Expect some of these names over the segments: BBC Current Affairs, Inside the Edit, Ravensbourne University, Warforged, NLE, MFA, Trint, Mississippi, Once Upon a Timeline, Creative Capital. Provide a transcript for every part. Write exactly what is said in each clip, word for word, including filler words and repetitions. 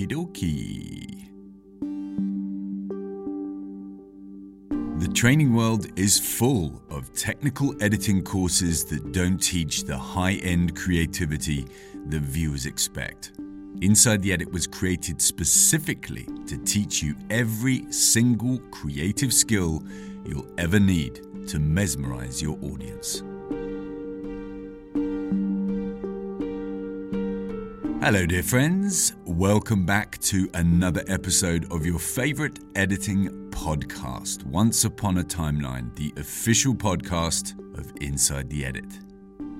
Okie dokie. The training world is full of technical editing courses that don't teach the high-end creativity that viewers expect. Inside the Edit was created specifically to teach you every single creative skill you'll ever need to mesmerize your audience. Hello, dear friends. Welcome back to another episode of your favorite editing podcast, Once Upon a Timeline, the official podcast of Inside the Edit.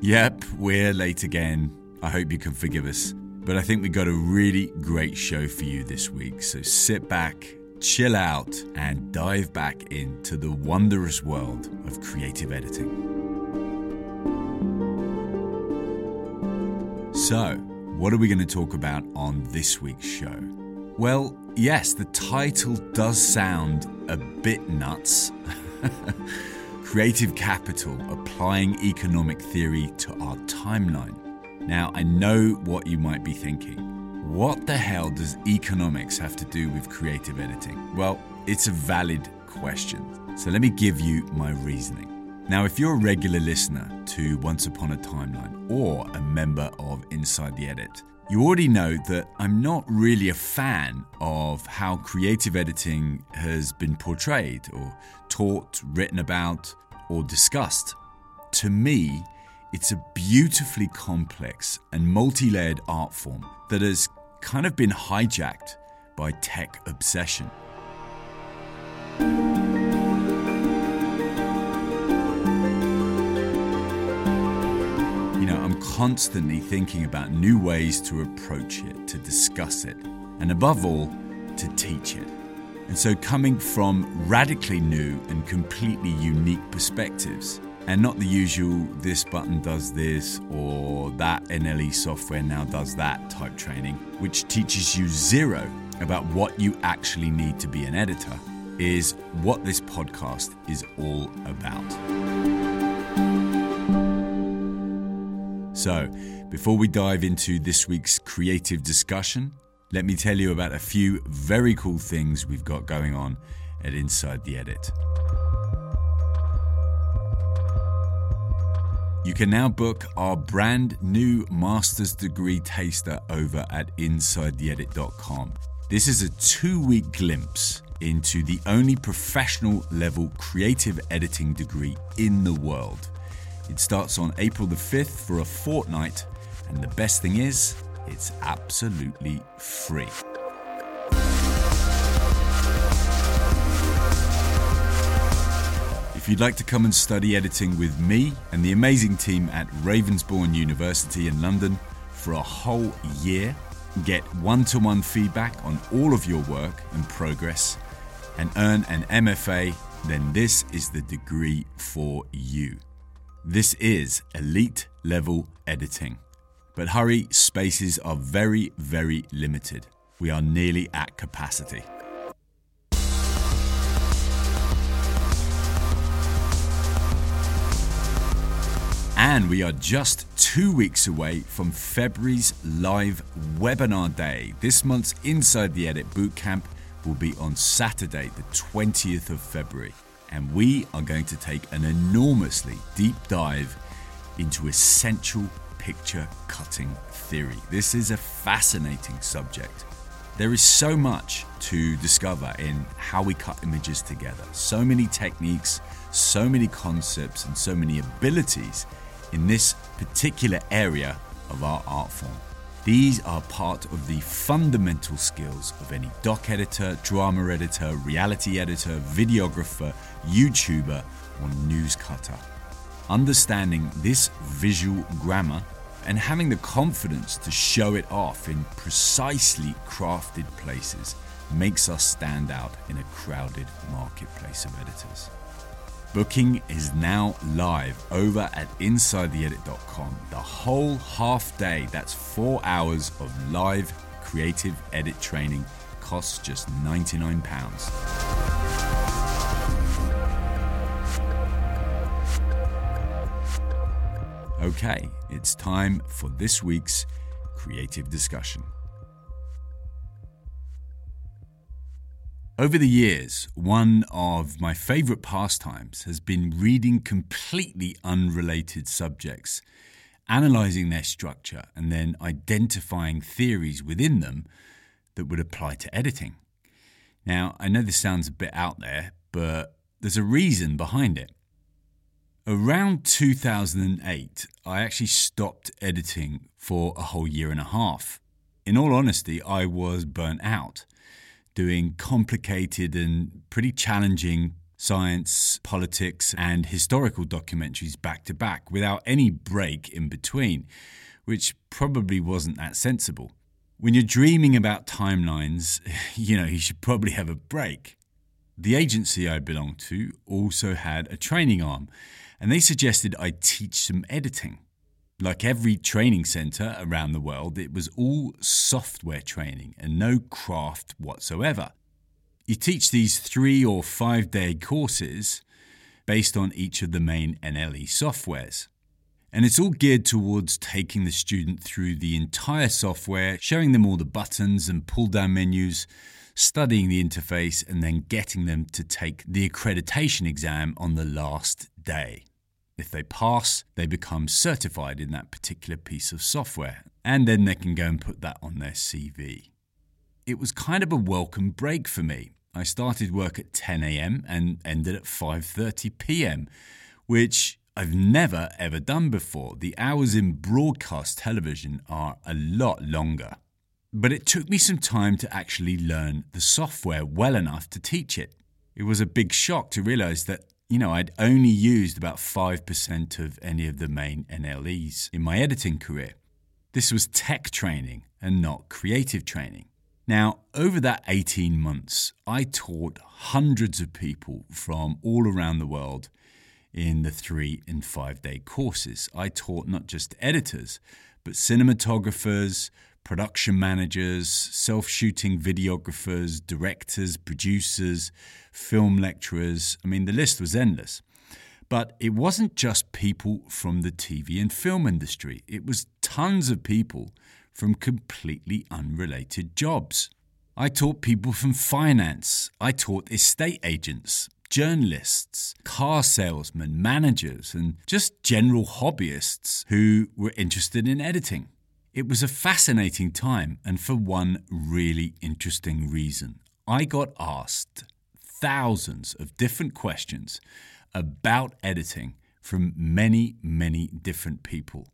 Yep, we're late again. I hope you can forgive us. But I think we got a really great show for you this week, so sit back, chill out, and dive back into the wondrous world of creative editing. So, what are we going to talk about on this week's show? Well, yes, the title does sound a bit nuts. Creative Capital, applying economic theory to our timeline. Now, I know what you might be thinking. What the hell does economics have to do with creative editing? Well, it's a valid question. So let me give you my reasoning. Now, if you're a regular listener to Once Upon a Timeline or a member of Inside the Edit, you already know that I'm not really a fan of how creative editing has been portrayed or taught, written about, or discussed. To me, it's a beautifully complex and multi-layered art form that has kind of been hijacked by tech obsession. You know, I'm constantly thinking about new ways to approach it, to discuss it, and above all, to teach it. And so coming from radically new and completely unique perspectives, and not the usual, this button does this or that N L E software now does that type training, which teaches you zero about what you actually need to be an editor, is what this podcast is all about. So, before we dive into this week's creative discussion, let me tell you about a few very cool things we've got going on at Inside the Edit. You can now book our brand new master's degree taster over at inside the edit dot com. This is a two-week glimpse into the only professional level creative editing degree in the world. It starts on April the fifth for a fortnight, and the best thing is, it's absolutely free. If you'd like to come and study editing with me and the amazing team at Ravensbourne University in London for a whole year, get one-to-one feedback on all of your work and progress, and earn an M F A, then this is the degree for you. This is elite level editing. But hurry, spaces are very, very limited. We are nearly at capacity. And we are just two weeks away from February's live webinar day. This month's Inside the Edit Bootcamp will be on Saturday, the twentieth of February. And we are going to take an enormously deep dive into essential picture cutting theory. This is a fascinating subject. There is so much to discover in how we cut images together. So many techniques, so many concepts, and so many abilities in this particular area of our art form. These are part of the fundamental skills of any doc editor, drama editor, reality editor, videographer, YouTuber, or news cutter. Understanding this visual grammar and having the confidence to show it off in precisely crafted places makes us stand out in a crowded marketplace of editors. Booking is now live over at inside the edit dot com. The whole half day, that's four hours of live creative edit training, costs just ninety-nine pounds. Okay, it's time for this week's creative discussion. Over the years, one of my favourite pastimes has been reading completely unrelated subjects, analysing their structure and then identifying theories within them that would apply to editing. Now, I know this sounds a bit out there, but there's a reason behind it. Around two thousand eight, I actually stopped editing for a whole year and a half. In all honesty, I was burnt out doing complicated and pretty challenging science, politics, and historical documentaries back to back without any break in between, which probably wasn't that sensible. When you're dreaming about timelines, you know, you should probably have a break. The agency I belonged to also had a training arm, and they suggested I teach some editing. Like every training centre around the world, it was all software training and no craft whatsoever. You teach these three or five-day courses based on each of the main N L E softwares. And it's all geared towards taking the student through the entire software, showing them all the buttons and pull-down menus, studying the interface, and then getting them to take the accreditation exam on the last day. If they pass, they become certified in that particular piece of software, and then they can go and put that on their C V. It was kind of a welcome break for me. I started work at ten a.m. and ended at five thirty p.m., which I've never ever done before. The hours in broadcast television are a lot longer. But it took me some time to actually learn the software well enough to teach it. It was a big shock to realise that, you know, I'd only used about five percent of any of the main N L Es in my editing career. This was tech training and not creative training. Now, over that eighteen months, I taught hundreds of people from all around the world in the three and five-day courses. I taught not just editors, but cinematographers, production managers, self-shooting videographers, directors, producers, film lecturers. I mean, the list was endless. But it wasn't just people from the T V and film industry. It was tons of people from completely unrelated jobs. I taught people from finance. I taught estate agents, journalists, car salesmen, managers, and just general hobbyists who were interested in editing. It was a fascinating time, and for one really interesting reason. I got asked thousands of different questions about editing from many, many different people.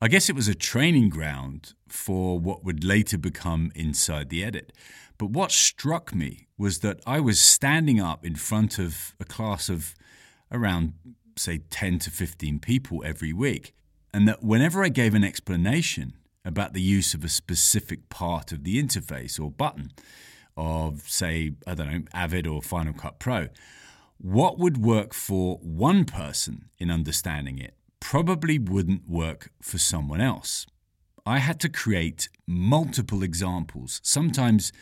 I guess it was a training ground for what would later become Inside the Edit. But what struck me was that I was standing up in front of a class of around, say, ten to fifteen people every week. And that whenever I gave an explanation about the use of a specific part of the interface or button of, say, I don't know, Avid or Final Cut Pro, what would work for one person in understanding it probably wouldn't work for someone else. I had to create multiple examples, sometimes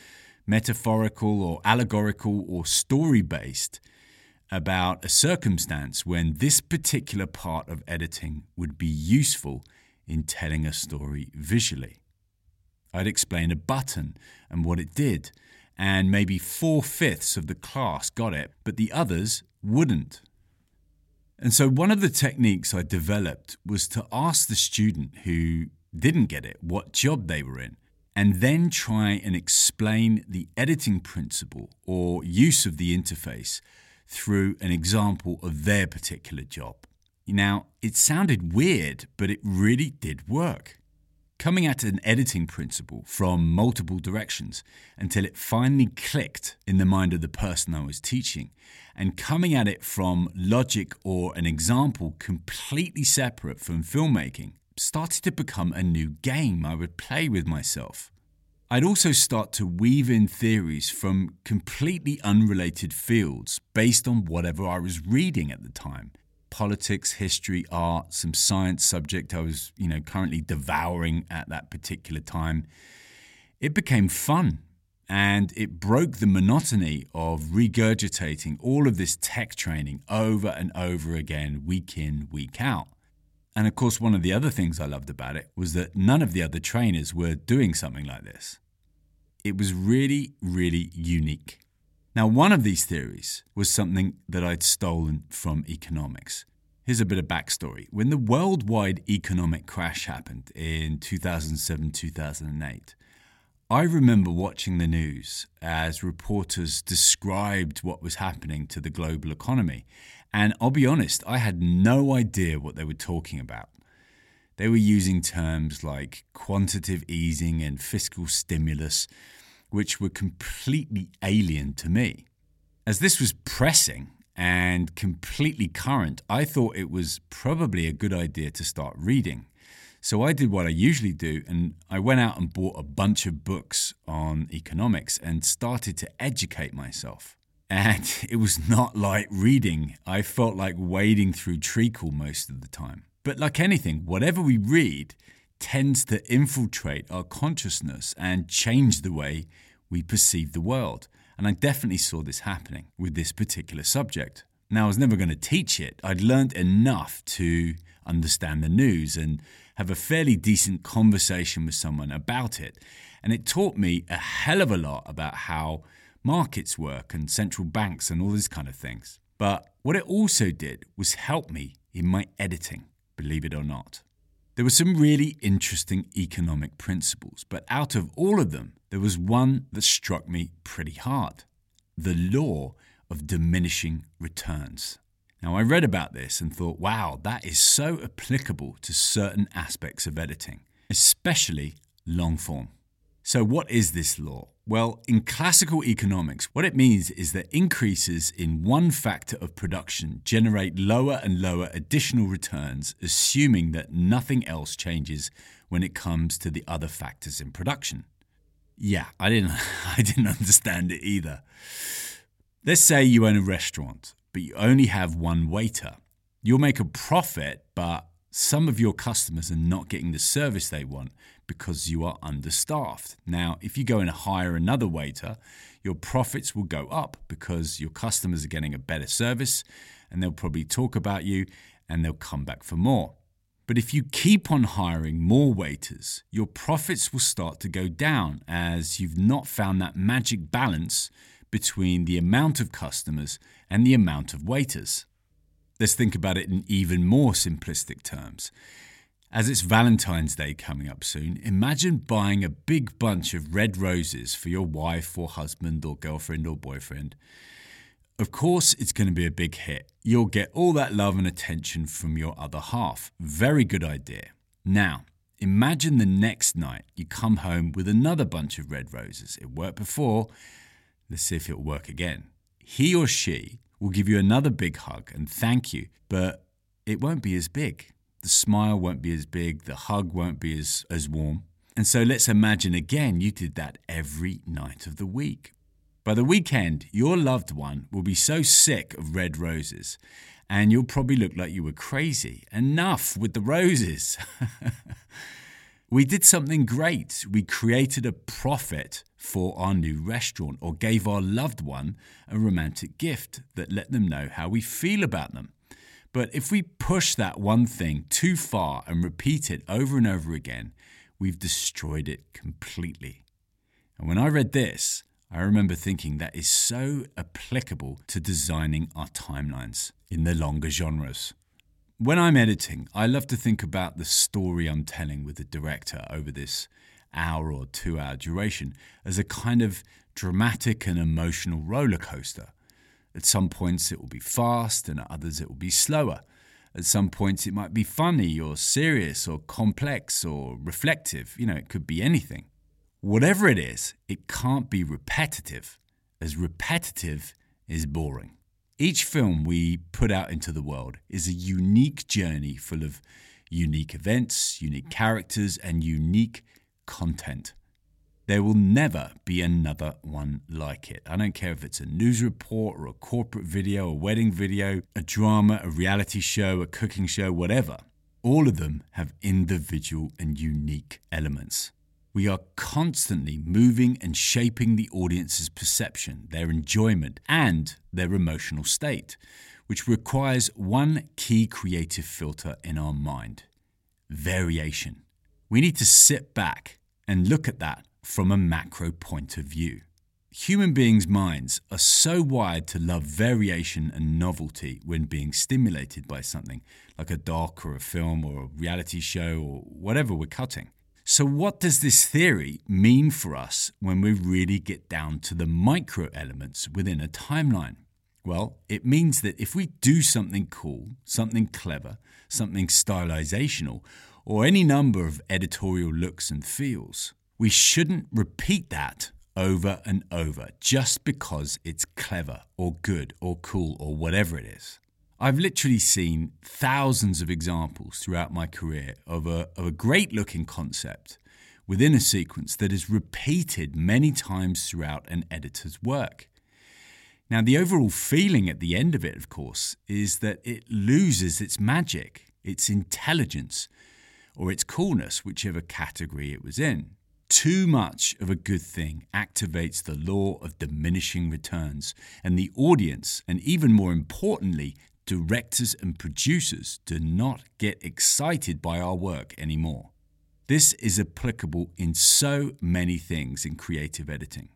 metaphorical or allegorical or story-based, about a circumstance when this particular part of editing would be useful in telling a story visually. I'd explain a button and what it did, and maybe four-fifths of the class got it, but the others wouldn't. And so one of the techniques I developed was to ask the student who didn't get it what job they were in, and then try and explain the editing principle or use of the interface through an example of their particular job. Now, it sounded weird, but it really did work. Coming at an editing principle from multiple directions until it finally clicked in the mind of the person I was teaching, and coming at it from logic or an example completely separate from filmmaking started to become a new game I would play with myself. I'd also start to weave in theories from completely unrelated fields based on whatever I was reading at the time. Politics, history, art, some science subject I was, you know, currently devouring at that particular time. It became fun, and it broke the monotony of regurgitating all of this tech training over and over again, week in, week out. And of course, one of the other things I loved about it was that none of the other trainers were doing something like this. It was really, really unique. Now, one of these theories was something that I'd stolen from economics. Here's a bit of backstory. When the worldwide economic crash happened in two thousand seven, two thousand eight, I remember watching the news as reporters described what was happening to the global economy. And I'll be honest, I had no idea what they were talking about. They were using terms like quantitative easing and fiscal stimulus, which were completely alien to me. As this was pressing and completely current, I thought it was probably a good idea to start reading. So I did what I usually do, and I went out and bought a bunch of books on economics and started to educate myself. And it was not like reading. I felt like wading through treacle most of the time. But like anything, whatever we read tends to infiltrate our consciousness and change the way we perceive the world. And I definitely saw this happening with this particular subject. Now, I was never going to teach it. I'd learned enough to understand the news and have a fairly decent conversation with someone about it. And it taught me a hell of a lot about how markets work and central banks and all these kind of things. But what it also did was help me in my editing, believe it or not. There were some really interesting economic principles, but out of all of them, there was one that struck me pretty hard: the law of diminishing returns. Now, I read about this and thought, wow, that is so applicable to certain aspects of editing, especially long form. So what is this law? Well, in classical economics, what it means is that increases in one factor of production generate lower and lower additional returns, assuming that nothing else changes when it comes to the other factors in production. Yeah, I didn't, I didn't understand it either. Let's say you own a restaurant, but you only have one waiter. You'll make a profit, but some of your customers are not getting the service they want because you are understaffed. Now, if you go and hire another waiter, your profits will go up because your customers are getting a better service and they'll probably talk about you and they'll come back for more. But if you keep on hiring more waiters, your profits will start to go down as you've not found that magic balance between the amount of customers and the amount of waiters. Let's think about it in even more simplistic terms. As it's Valentine's Day coming up soon, imagine buying a big bunch of red roses for your wife or husband or girlfriend or boyfriend. Of course, it's going to be a big hit. You'll get all that love and attention from your other half. Very good idea. Now, imagine the next night you come home with another bunch of red roses. It worked before. Let's see if it'll work again. He or she will give you another big hug and thank you, but it won't be as big. The smile won't be as big. The hug won't be as, as warm. And so let's imagine again you did that every night of the week. By the weekend, your loved one will be so sick of red roses and you'll probably look like you were crazy. Enough with the roses. We did something great. We created a profit for our new restaurant or gave our loved one a romantic gift that let them know how we feel about them. But if we push that one thing too far and repeat it over and over again, we've destroyed it completely. And when I read this, I remember thinking that is so applicable to designing our timelines in the longer genres. When I'm editing, I love to think about the story I'm telling with the director over this hour or two hour duration as a kind of dramatic and emotional roller coaster. At some points it will be fast and at others it will be slower. At some points it might be funny or serious or complex or reflective. You know, it could be anything. Whatever it is, it can't be repetitive, as repetitive is boring. Each film we put out into the world is a unique journey full of unique events, unique characters, and unique content. There will never be another one like it. I don't care if it's a news report or a corporate video, a wedding video, a drama, a reality show, a cooking show, whatever. All of them have individual and unique elements. We are constantly moving and shaping the audience's perception, their enjoyment, and their emotional state, which requires one key creative filter in our mind: variation. We need to sit back and look at that from a macro point of view. Human beings' minds are so wired to love variation and novelty when being stimulated by something, like a doc or a film or a reality show or whatever we're cutting. So what does this theory mean for us when we really get down to the micro elements within a timeline? Well, it means that if we do something cool, something clever, something stylizational, or any number of editorial looks and feels, we shouldn't repeat that over and over just because it's clever or good or cool or whatever it is. I've literally seen thousands of examples throughout my career of a, of a great-looking concept within a sequence that is repeated many times throughout an editor's work. Now, the overall feeling at the end of it, of course, is that it loses its magic, its intelligence, or its coolness, whichever category it was in. Too much of a good thing activates the law of diminishing returns, and the audience, and even more importantly, directors and producers, do not get excited by our work anymore. This is applicable in so many things in creative editing.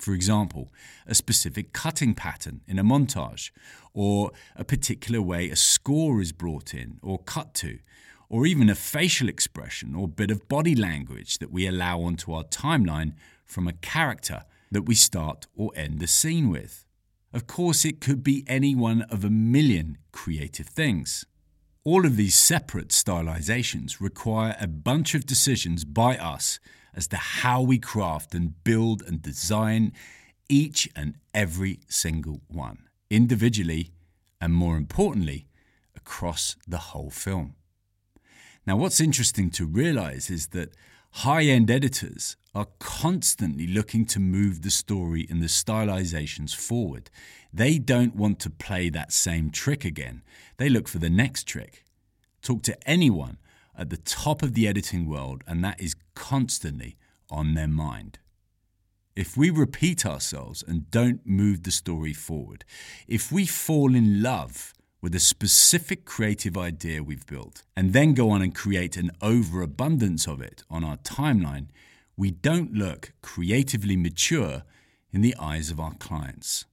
For example, a specific cutting pattern in a montage, or a particular way a score is brought in or cut to, or even a facial expression or bit of body language that we allow onto our timeline from a character that we start or end the scene with. Of course, it could be any one of a million creative things. All of these separate stylizations require a bunch of decisions by us as to how we craft and build and design each and every single one, individually and, more importantly, across the whole film. Now, what's interesting to realize is that high-end editors are constantly looking to move the story and the stylizations forward. They don't want to play that same trick again. They look for the next trick. Talk to anyone at the top of the editing world, and that is constantly on their mind. If we repeat ourselves and don't move the story forward, if we fall in love with a specific creative idea we've built, and then go on and create an overabundance of it on our timeline, we don't look creatively mature in the eyes of our clients.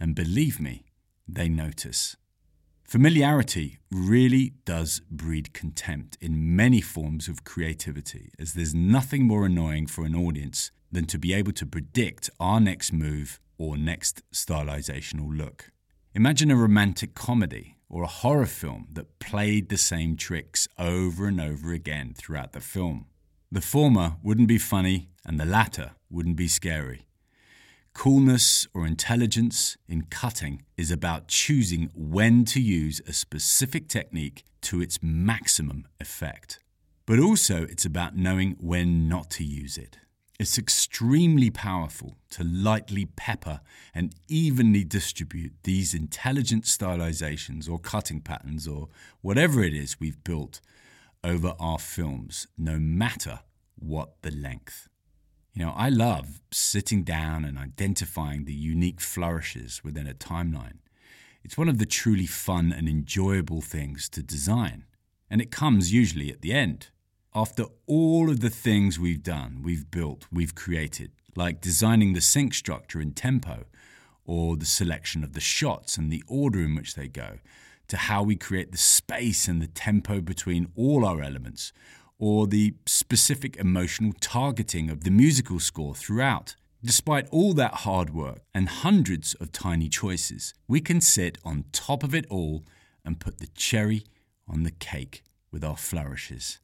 And believe me, they notice. Familiarity really does breed contempt in many forms of creativity, as there's nothing more annoying for an audience than to be able to predict our next move or next stylizational look. Imagine a romantic comedy or a horror film that played the same tricks over and over again throughout the film. The former wouldn't be funny and the latter wouldn't be scary. Coolness or intelligence in cutting is about choosing when to use a specific technique to its maximum effect. But also it's about knowing when not to use it. It's extremely powerful to lightly pepper and evenly distribute these intelligent stylizations or cutting patterns or whatever it is we've built over our films, no matter what the length. You know, I love sitting down and identifying the unique flourishes within a timeline. It's one of the truly fun and enjoyable things to design, and it comes usually at the end. After all of the things we've done, we've built, we've created, like designing the sync structure and tempo, or the selection of the shots and the order in which they go, to how we create the space and the tempo between all our elements, or the specific emotional targeting of the musical score throughout. Despite all that hard work and hundreds of tiny choices, we can sit on top of it all and put the cherry on the cake with our flourishes.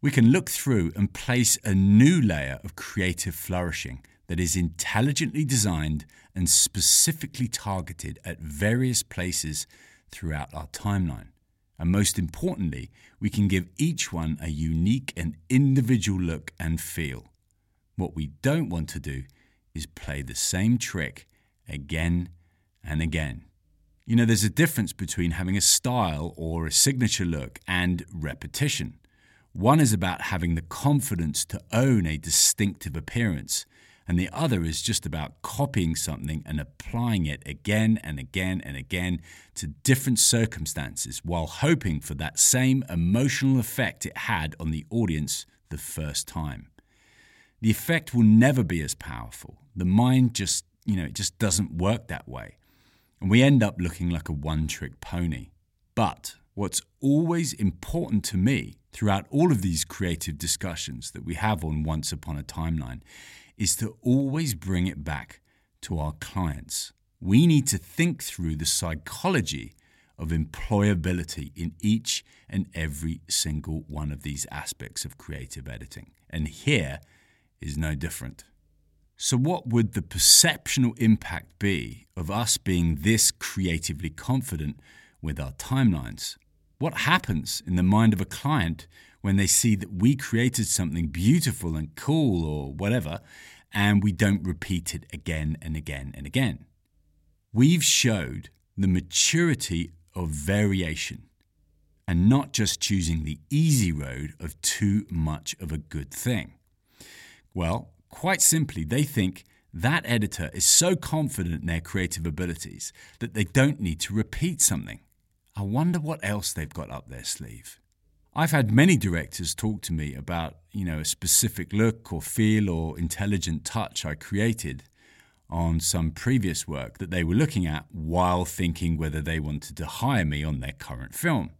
We can look through and place a new layer of creative flourishing that is intelligently designed and specifically targeted at various places throughout our timeline. And most importantly, we can give each one a unique and individual look and feel. What we don't want to do is play the same trick again and again. You know, there's a difference between having a style or a signature look and repetition. One is about having the confidence to own a distinctive appearance, and the other is just about copying something and applying it again and again and again to different circumstances while hoping for that same emotional effect it had on the audience the first time. the effect will never be as powerful. The mind just, you know, it just doesn't work that way. And we end up looking like a one-trick pony. But what's always important to me throughout all of these creative discussions that we have on Once Upon a Timeline is to always bring it back to our clients. We need to think through the psychology of employability in each and every single one of these aspects of creative editing. And here is no different. So what would the perceptional impact be of us being this creatively confident with our timelines? What happens in the mind of a client when they see that we created something beautiful and cool or whatever, and we don't repeat it again and again and again? We've showed the maturity of variation and not just choosing the easy road of too much of a good thing. Well, quite simply, they think that editor is so confident in their creative abilities that they don't need to repeat something. I wonder what else they've got up their sleeve. I've had many directors talk to me about, you know, a specific look or feel or intelligent touch I created on some previous work that they were looking at while thinking whether they wanted to hire me on their current film.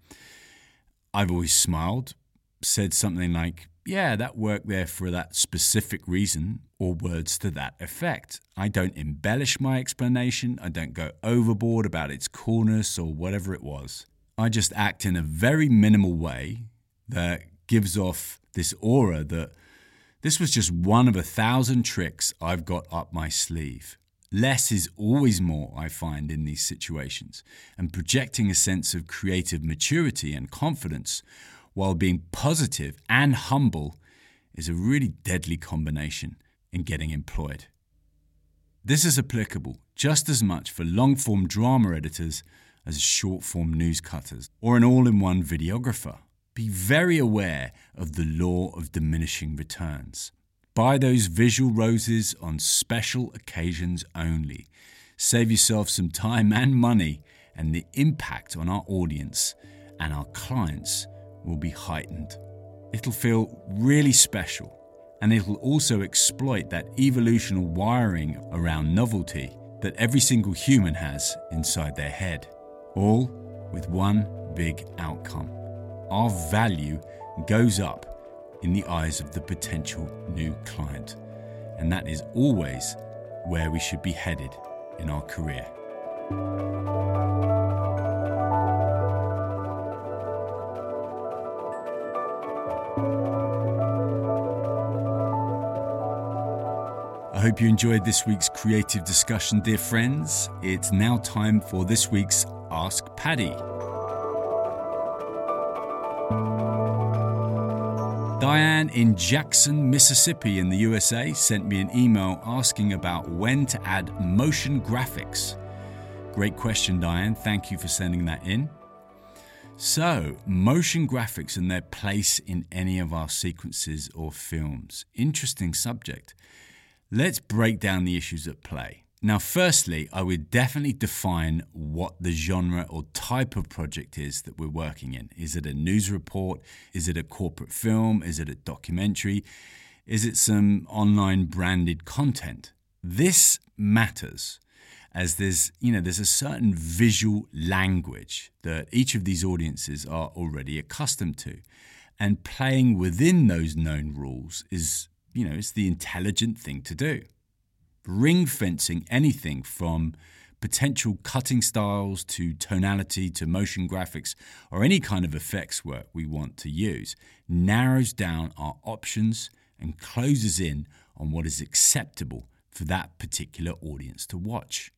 I've always smiled, said something like, yeah, that worked there for that specific reason, or words to that effect. I don't embellish my explanation. I don't go overboard about its coolness or whatever it was. I just act in a very minimal way that gives off this aura that this was just one of a thousand tricks I've got up my sleeve. Less is always more, I find, in these situations, and projecting a sense of creative maturity and confidence while being positive and humble is a really deadly combination in getting employed. This is applicable just as much for long-form drama editors as short-form news cutters or an all-in-one videographer. Be very aware of the law of diminishing returns. Buy those visual roses on special occasions only. Save yourself some time and money, and the impact on our audience and our clients will be heightened. It'll feel really special, and it'll also exploit that evolutional wiring around novelty that every single human has inside their head, all with one big outcome. Our value goes up in the eyes of the potential new client. And that is always where we should be headed in our career. I hope you enjoyed this week's creative discussion, dear friends. It's now time for this week's Ask Paddy. Diane in Jackson, Mississippi in the U S A sent me an email asking about when to add motion graphics. Great question, Diane. Thank you for sending that in. So, motion graphics and their place in any of our sequences or films. Interesting subject. Let's break down the issues at play. Now, firstly, I would definitely define what the genre or type of project is that we're working in. Is it a news report? Is it a corporate film? Is it a documentary? Is it some online branded content? This matters, as there's, you know, there's a certain visual language that each of these audiences are already accustomed to. And playing within those known rules is, you know, it's the intelligent thing to do. Ring-fencing anything from potential cutting styles to tonality to motion graphics or any kind of effects work we want to use narrows down our options and closes in on what is acceptable for that particular audience to watch.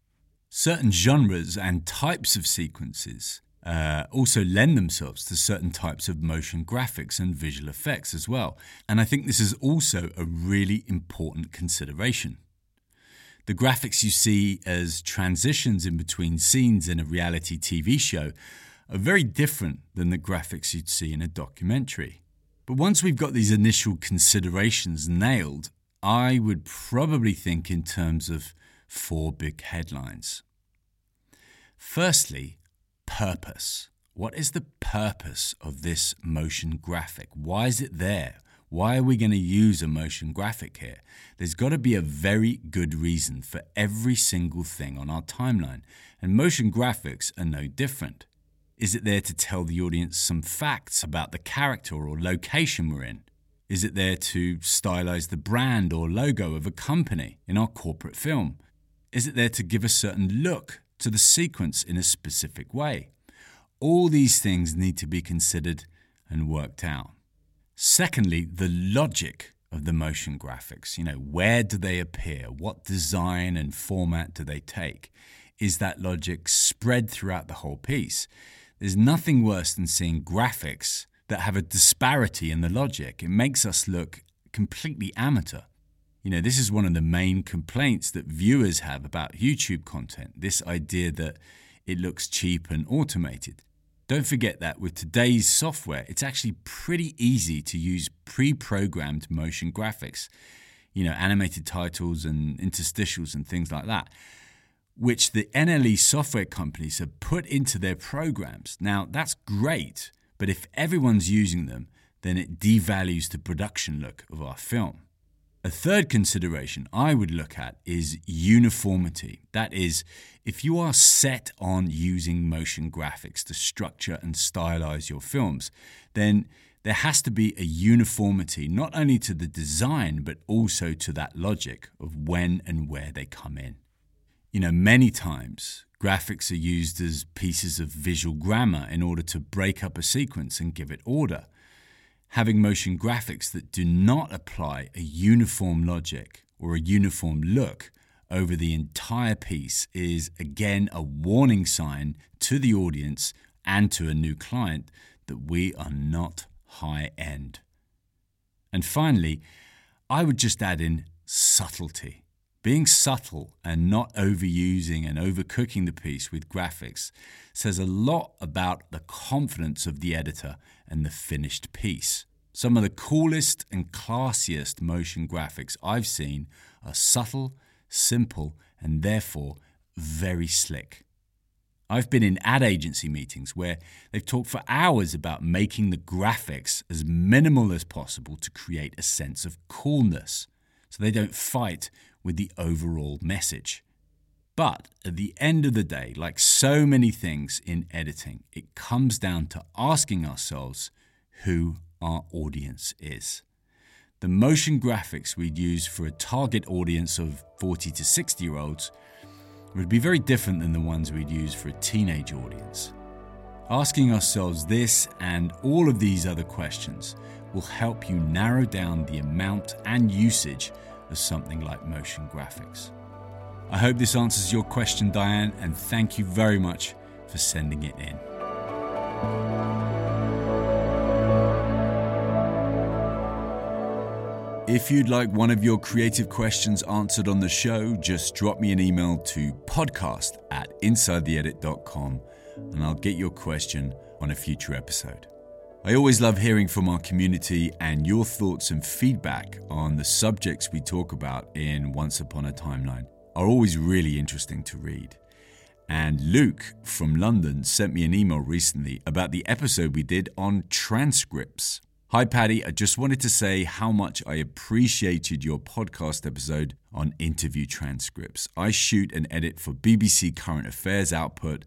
Certain genres and types of sequences uh, also lend themselves to certain types of motion graphics and visual effects as well. And I think this is also a really important consideration. The graphics you see as transitions in between scenes in a reality T V show are very different than the graphics you'd see in a documentary. But once we've got these initial considerations nailed, I would probably think in terms of four big headlines. Firstly, purpose. What is the purpose of this motion graphic? Why is it there? Why are we going to use a motion graphic here? There's got to be a very good reason for every single thing on our timeline, and motion graphics are no different. Is it there to tell the audience some facts about the character or location we're in? Is it there to stylize the brand or logo of a company in our corporate film? Is it there to give a certain look to the sequence in a specific way? All these things need to be considered and worked out. Secondly, the logic of the motion graphics. You know, where do they appear? What design and format do they take? Is that logic spread throughout the whole piece? There's nothing worse than seeing graphics that have a disparity in the logic. It makes us look completely amateur. You know, this is one of the main complaints that viewers have about YouTube content, this idea that it looks cheap and automated. Don't forget that with today's software, it's actually pretty easy to use pre-programmed motion graphics, you know, animated titles and interstitials and things like that, which the N L E software companies have put into their programs. Now, that's great, but if everyone's using them, then it devalues the production look of our film. A third consideration I would look at is uniformity. That is, if you are set on using motion graphics to structure and stylize your films, then there has to be a uniformity not only to the design, but also to that logic of when and where they come in. You know, many times graphics are used as pieces of visual grammar in order to break up a sequence and give it order. Having motion graphics that do not apply a uniform logic or a uniform look over the entire piece is, again, a warning sign to the audience and to a new client that we are not high-end. And finally, I would just add in subtlety. Being subtle and not overusing and overcooking the piece with graphics says a lot about the confidence of the editor and the finished piece. Some of the coolest and classiest motion graphics I've seen are subtle, simple, and therefore very slick. I've been in ad agency meetings where they've talked for hours about making the graphics as minimal as possible to create a sense of coolness, so they don't fight with the overall message. But at the end of the day, like so many things in editing, it comes down to asking ourselves who our audience is. The motion graphics we'd use for a target audience of forty to sixty year olds would be very different than the ones we'd use for a teenage audience. Asking ourselves this and all of these other questions will help you narrow down the amount and usage of something like motion graphics. I hope this answers your question, Diane, and thank you very much for sending it in. If you'd like one of your creative questions answered on the show, just drop me an email to podcast at inside the edit dot com and I'll get your question on a future episode. I always love hearing from our community and your thoughts and feedback on the subjects we talk about in Once Upon a Timeline are always really interesting to read. And Luke from London sent me an email recently about the episode we did on transcripts. Hi Paddy, I just wanted to say how much I appreciated your podcast episode on interview transcripts. I shoot and edit for B B C Current Affairs output,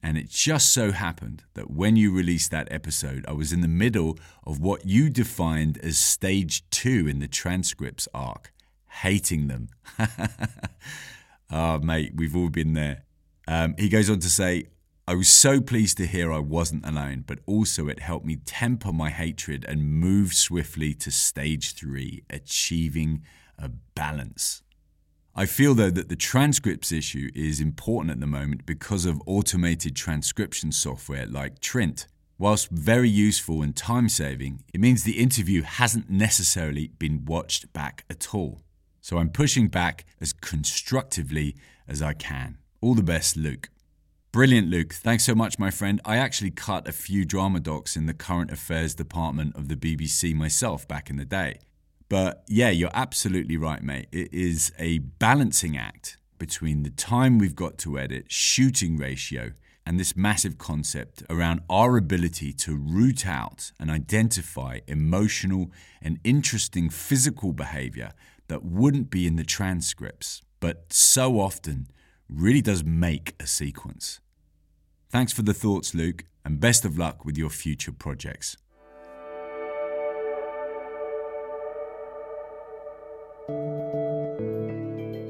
and it just so happened that when you released that episode, I was in the middle of what you defined as stage two in the transcripts arc, hating them. Ah, oh, mate, we've all been there. Um, he goes on to say, I was so pleased to hear I wasn't alone, but also it helped me temper my hatred and move swiftly to stage three, achieving a balance. I feel, though, that the transcripts issue is important at the moment because of automated transcription software like Trint. Whilst very useful and time-saving, it means the interview hasn't necessarily been watched back at all. So I'm pushing back as constructively as I can. All the best, Luke. Brilliant, Luke. Thanks so much, my friend. I actually cut a few drama docs in the current affairs department of the B B C myself back in the day. But yeah, you're absolutely right, mate. It is a balancing act between the time we've got to edit, shooting ratio, and this massive concept around our ability to root out and identify emotional and interesting physical behavior that wouldn't be in the transcripts, but so often really does make a sequence. Thanks for the thoughts, Luke, and best of luck with your future projects.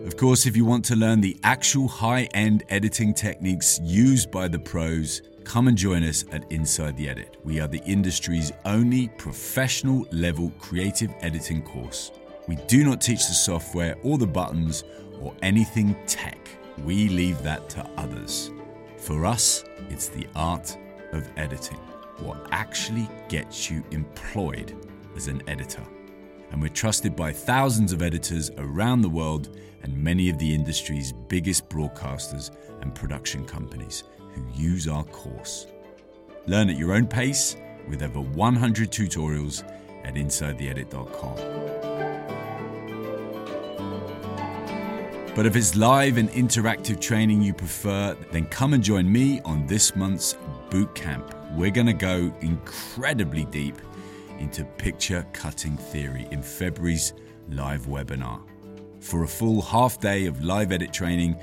Of course, if you want to learn the actual high-end editing techniques used by the pros, come and join us at Inside the Edit. We are the industry's only professional-level creative editing course. We do not teach the software or the buttons or anything tech. We leave that to others. For us, it's the art of editing, what actually gets you employed as an editor. And we're trusted by thousands of editors around the world and many of the industry's biggest broadcasters and production companies who use our course. Learn at your own pace with over one hundred tutorials at inside the edit dot com. But if it's live and interactive training you prefer, then come and join me on this month's bootcamp. We're going to go incredibly deep into picture cutting theory in February's live webinar. For a full half day of live edit training,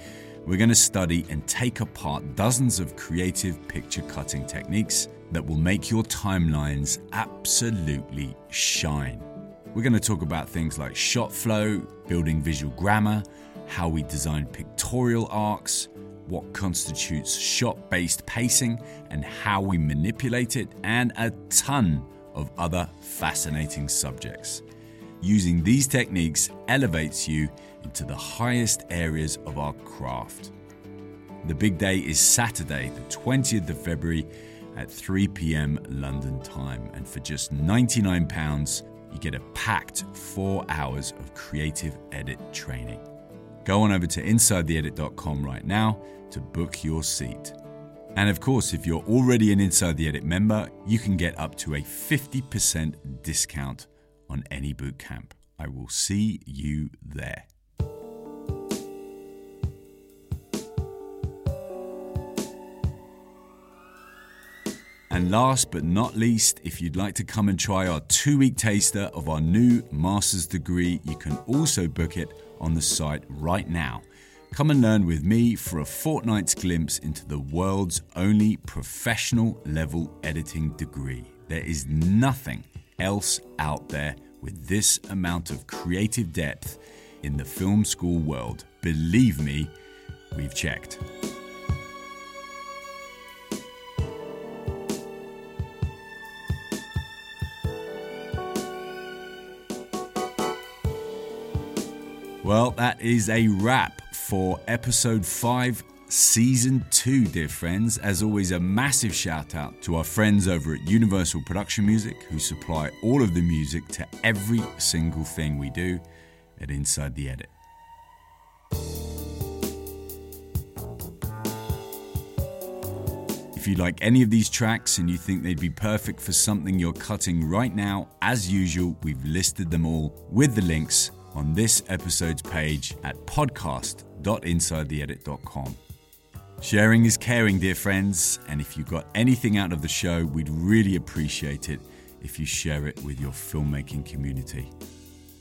we're going to study and take apart dozens of creative picture cutting techniques that will make your timelines absolutely shine. We're going to talk about things like shot flow, building visual grammar, how we design pictorial arcs, what constitutes shot-based pacing and how we manipulate it, and a ton of other fascinating subjects. Using these techniques elevates you into the highest areas of our craft. The big day is Saturday, the twentieth of February at three p.m. London time. And for just ninety-nine pounds, you get a packed four hours of creative edit training. Go on over to inside the edit dot com right now to book your seat. And of course, if you're already an Inside the Edit member, you can get up to a fifty percent discount on any bootcamp. I will see you there. And last but not least, if you'd like to come and try our two-week taster of our new master's degree, you can also book it on the site right now. Come and learn with me for a fortnight's glimpse into the world's only professional level editing degree. There is nothing else out there with this amount of creative depth in the film school world. Believe me, we've checked. Well, that is a wrap for episode five, season two, dear friends. As always, a massive shout out to our friends over at Universal Production Music, who supply all of the music to every single thing we do at Inside the Edit. If you like any of these tracks and you think they'd be perfect for something you're cutting right now, as usual, we've listed them all with the links on this episode's page at podcast dot inside the edit dot com. Sharing is caring, dear friends, and if you got anything out of the show, we'd really appreciate it if you share it with your filmmaking community.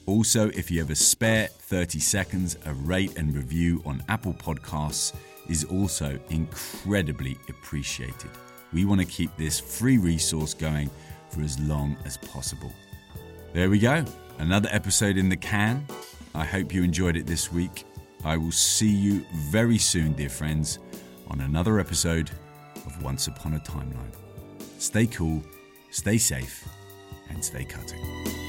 Also, if you have a spare thirty seconds, a rate and review on Apple Podcasts is also incredibly appreciated. We want to keep this free resource going for as long as possible. There we go. Another episode in the can. I hope you enjoyed it this week. I will see you very soon, dear friends, on another episode of Once Upon a Timeline. Stay cool, stay safe, and stay cutting.